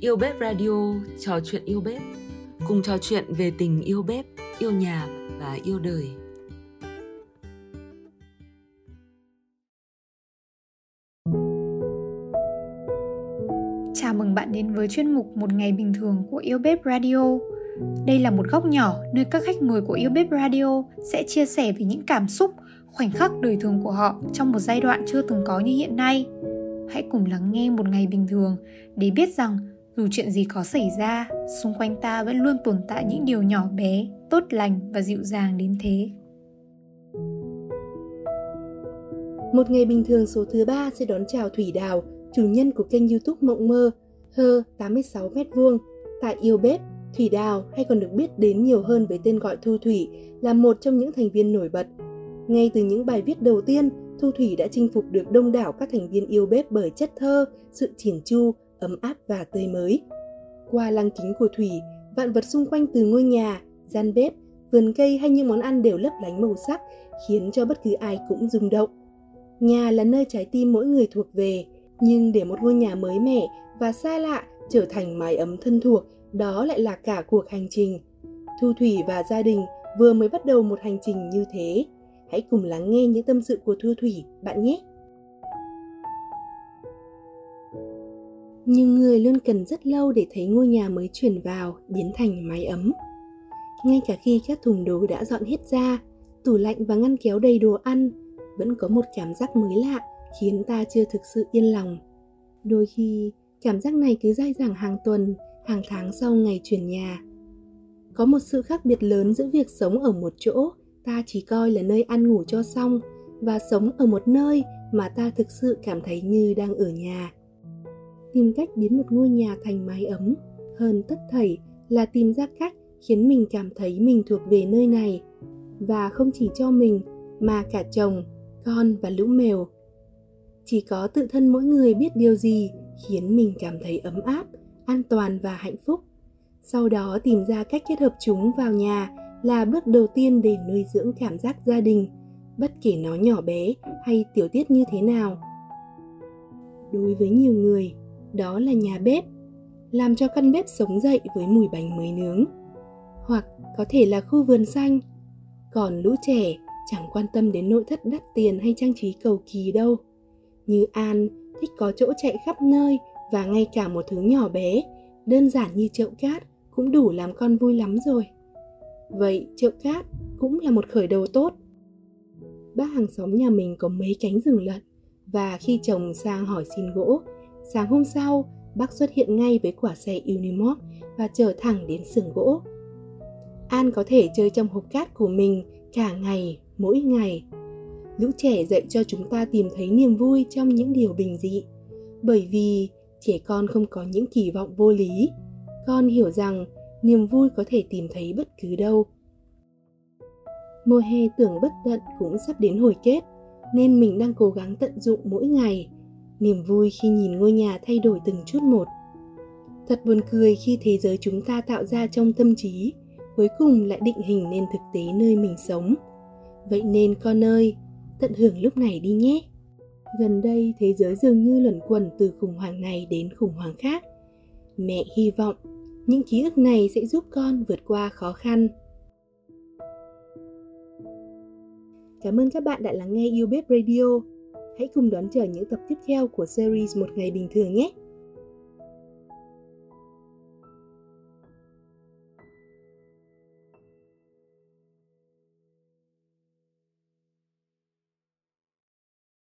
Yêu Bếp Radio, trò chuyện yêu bếp. Cùng trò chuyện về tình yêu bếp, yêu nhà và yêu đời. Chào mừng bạn đến với chuyên mục Một Ngày Bình Thường của Yêu Bếp Radio. Đây là một góc nhỏ nơi các khách mời của Yêu Bếp Radio sẽ chia sẻ về những cảm xúc, khoảnh khắc đời thường của họ trong một giai đoạn chưa từng có như hiện nay. Hãy cùng lắng nghe một ngày bình thường để biết rằng dù chuyện gì có xảy ra, xung quanh ta vẫn luôn tồn tại những điều nhỏ bé, tốt lành và dịu dàng đến thế. Một ngày bình thường số thứ 3 sẽ đón chào Thủy Đào, chủ nhân của kênh YouTube Mộng Mơ, hơ 86m2. Tại Yêu Bếp, Thủy Đào, hay còn được biết đến nhiều hơn với tên gọi Thu Thủy, là một trong những thành viên nổi bật. Ngay từ những bài viết đầu tiên, Thu Thủy đã chinh phục được đông đảo các thành viên Yêu Bếp bởi chất thơ, sự chỉn chu, ấm áp và tươi mới. Qua lăng kính của Thủy, vạn vật xung quanh từ ngôi nhà, gian bếp, vườn cây hay những món ăn đều lấp lánh màu sắc, khiến cho bất cứ ai cũng rung động. Nhà là nơi trái tim mỗi người thuộc về, nhưng để một ngôi nhà mới mẻ và xa lạ trở thành mái ấm thân thuộc, đó lại là cả cuộc hành trình. Thu Thủy và gia đình vừa mới bắt đầu một hành trình như thế. Hãy cùng lắng nghe những tâm sự của Thu Thủy, bạn nhé! Nhiều người luôn cần rất lâu để thấy ngôi nhà mới chuyển vào biến thành mái ấm. Ngay cả khi các thùng đồ đã dọn hết ra, tủ lạnh và ngăn kéo đầy đồ ăn, vẫn có một cảm giác mới lạ khiến ta chưa thực sự yên lòng. Đôi khi, cảm giác này cứ dai dẳng hàng tuần, hàng tháng sau ngày chuyển nhà. Có một sự khác biệt lớn giữa việc sống ở một chỗ ta chỉ coi là nơi ăn ngủ cho xong và sống ở một nơi mà ta thực sự cảm thấy như đang ở nhà. Tìm cách biến một ngôi nhà thành mái ấm hơn tất thảy là tìm ra cách khiến mình cảm thấy mình thuộc về nơi này, và không chỉ cho mình mà cả chồng, con và lũ mèo. Chỉ có tự thân mỗi người biết điều gì khiến mình cảm thấy ấm áp, an toàn và hạnh phúc. Sau đó tìm ra cách kết hợp chúng vào nhà là bước đầu tiên để nuôi dưỡng cảm giác gia đình, bất kể nó nhỏ bé hay tiểu tiết như thế nào. Đối với nhiều người, đó là nhà bếp, làm cho căn bếp sống dậy với mùi bánh mới nướng, hoặc có thể là khu vườn xanh. Còn lũ trẻ chẳng quan tâm đến nội thất đắt tiền hay trang trí cầu kỳ đâu. Như An thích có chỗ chạy khắp nơi, và ngay cả một thứ nhỏ bé, đơn giản như chậu cát cũng đủ làm con vui lắm rồi. Vậy chậu cát cũng là một khởi đầu tốt. Bác hàng xóm nhà mình có mấy cánh rừng lợn, và khi chồng sang hỏi xin gỗ, sáng hôm sau bác xuất hiện ngay với quả xe Unimog và chở thẳng đến xưởng gỗ. An có thể chơi trong hộp cát của mình cả ngày, mỗi ngày. Lũ trẻ dạy cho chúng ta tìm thấy niềm vui trong những điều bình dị, bởi vì trẻ con không có những kỳ vọng vô lý. Con hiểu rằng niềm vui có thể tìm thấy bất cứ đâu. Mùa hè tưởng bất tận cũng sắp đến hồi kết, nên mình đang cố gắng tận dụng mỗi ngày, niềm vui khi nhìn ngôi nhà thay đổi từng chút một. Thật buồn cười khi thế giới chúng ta tạo ra trong tâm trí, cuối cùng lại định hình nên thực tế nơi mình sống. Vậy nên con ơi, tận hưởng lúc này đi nhé. Gần đây thế giới dường như luẩn quẩn từ khủng hoảng này đến khủng hoảng khác. Mẹ hy vọng những ký ức này sẽ giúp con vượt qua khó khăn. Cảm ơn các bạn đã lắng nghe Yêu Bếp Radio. Hãy cùng đón chờ những tập tiếp theo của series Một Ngày Bình Thường nhé!